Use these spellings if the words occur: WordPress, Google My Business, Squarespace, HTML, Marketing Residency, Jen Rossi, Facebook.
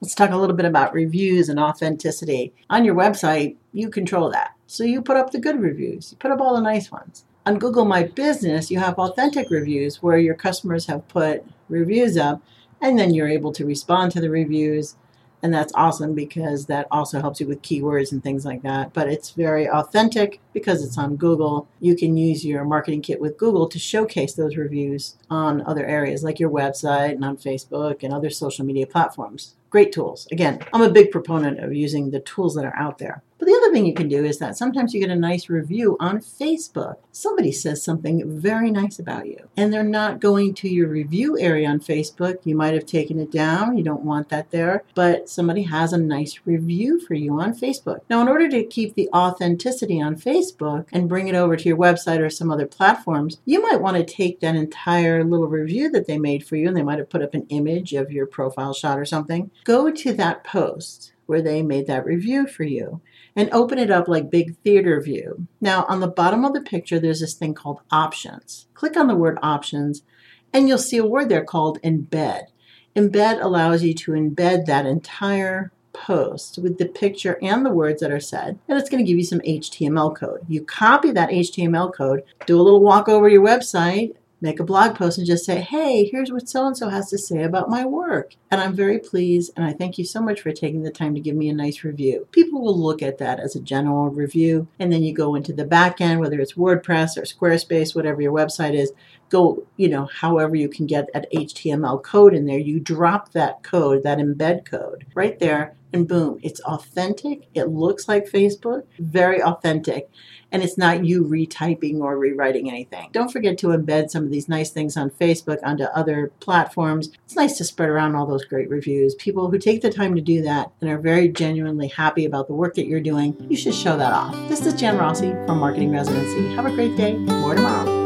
Let's talk a little bit about reviews and authenticity. On your website, you control that. So you put up the good reviews. You put up all the nice ones. On Google My Business, you have authentic reviews where your customers have put reviews up, and then you're able to respond to the reviews. And that's awesome because that also helps you with keywords and things like that. But it's very authentic because it's on Google. You can use your marketing kit with Google to showcase those reviews on other areas like your website and on Facebook and other social media platforms. Great tools. Again, I'm a big proponent of using the tools that are out there. But the other thing you can do is that sometimes you get a nice review on Facebook. Somebody says something very nice about you, and they're not going to your review area on Facebook. You might have taken it down. You don't want that there, but somebody has a nice review for you on Facebook. Now, in order to keep the authenticity on Facebook and bring it over to your website or some other platforms, you might want to take that entire little review that they made for you, and they might have put up an image of your profile shot or something. Go to that post where they made that review for you and open it up like big theater view. Now on the bottom of the picture, there's this thing called options. Click on the word options and you'll see a word there called embed. Embed allows you to embed that entire post with the picture and the words that are said, and it's going to give you some HTML code. You copy that HTML code, do a little walk over to your website, make a blog post and just say, hey, here's what so-and-so has to say about my work. And I'm very pleased, and I thank you so much for taking the time to give me a nice review. People will look at that as a general review, and then you go into the back end, whether it's WordPress or Squarespace, whatever your website is, go, however you can get that HTML code in there, you drop that code, that embed code right there, and boom, it's authentic. It looks like Facebook, very authentic. And it's not you retyping or rewriting anything. Don't forget to embed some of these nice things on Facebook onto other platforms. It's nice to spread around all those great reviews. People who take the time to do that and are very genuinely happy about the work that you're doing, you should show that off. This is Jen Rossi from Marketing Residency. Have a great day. More tomorrow.